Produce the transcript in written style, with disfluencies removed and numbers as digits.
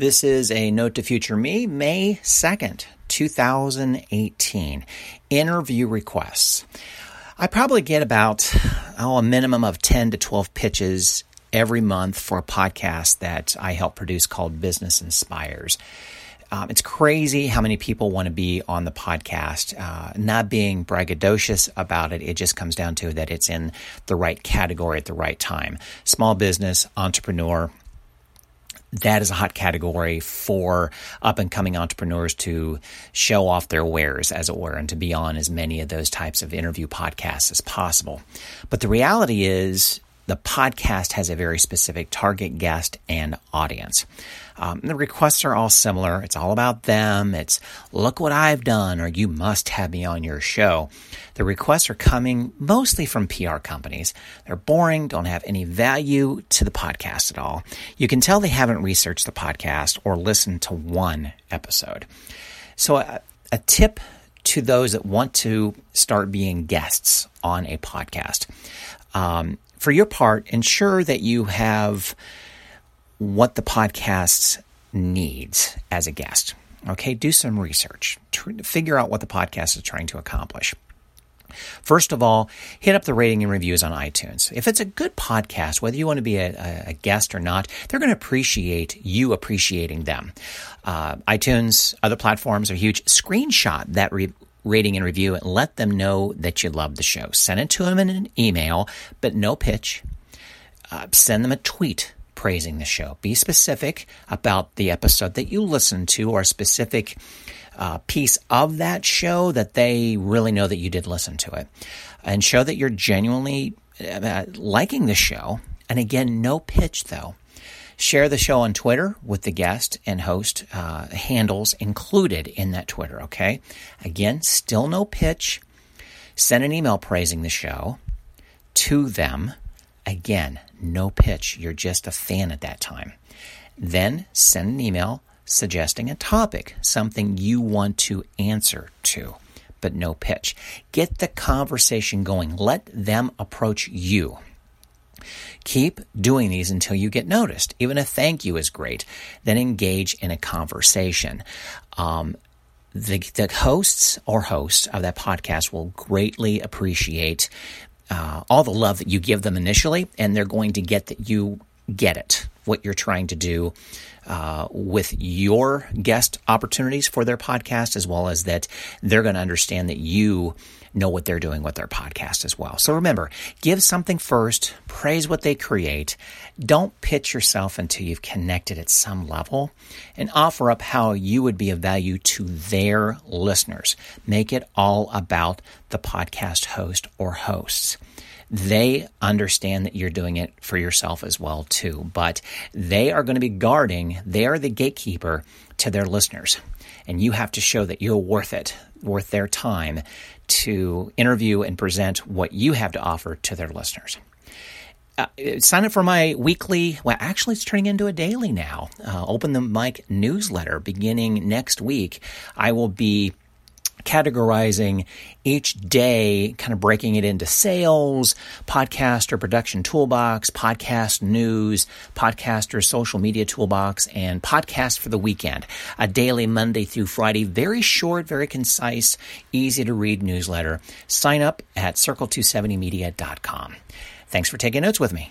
This is a Note to Future Me, May 2nd, 2018. Interview requests. I probably get about a minimum of 10 to 12 pitches every month for a podcast that I help produce called Business Inspires. It's crazy how many people want to be on the podcast. Not being braggadocious about it, it just comes down to that it's in the right category at the right time. Small business, entrepreneur, that is a hot category for up-and-coming entrepreneurs to show off their wares, as it were, and to be on as many of those types of interview podcasts as possible. But the reality is, the podcast has a very specific target guest and audience. The requests are all similar. It's all about them. It's, look what I've done, or you must have me on your show. The requests are coming mostly from PR companies. They're boring, don't have any value to the podcast at all. You can tell they haven't researched the podcast or listened to one episode. So a tip to those that want to start being guests on a podcast. For your part, ensure that you have what the podcast needs as a guest. Okay, do some research. Figure out what the podcast is trying to accomplish. First of all, hit up the rating and reviews on iTunes. If it's a good podcast, whether you want to be a guest or not, they're going to appreciate you appreciating them. iTunes, other platforms are huge. Screenshot that rating and review and let them know that you love the show. Send it to them in an email, but no pitch. Send them a tweet praising the show. Be specific about the episode that you listened to or a specific piece of that show that they really know that you did listen to it. And show that you're genuinely liking the show. And again, no pitch though. Share the show on Twitter with the guest and host handles included in that Twitter, okay? Again, still no pitch. Send an email praising the show to them. Again, no pitch. You're just a fan at that time. Then send an email suggesting a topic, something you want to answer to, but no pitch. Get the conversation going. Let them approach you. Keep doing these until you get noticed. Even a thank you is great. Then engage in a conversation. The hosts or hosts of that podcast will greatly appreciate all the love that you give them initially, and they're going to get that you get it, what you're trying to do with your guest opportunities for their podcast, as well as that they're going to understand that you know what they're doing with their podcast as well. So remember, give something first, praise what they create. Don't pitch yourself until you've connected at some level, and offer up how you would be of value to their listeners. Make it all about the podcast host or hosts. They understand that you're doing it for yourself as well too, but they are going to be guarding. They are the gatekeeper to their listeners, and you have to show that you're worth it, worth their time to interview and present what you have to offer to their listeners. Sign up for my weekly, well, actually it's turning into a daily now, Open the Mic newsletter. Beginning next week, I will be categorizing each day, kind of breaking it into sales, podcast or production toolbox, podcast news, podcast or social media toolbox, and podcast for the weekend. A daily Monday through Friday, very short, very concise, easy to read newsletter. Sign up at circle270media.com. Thanks for taking notes with me.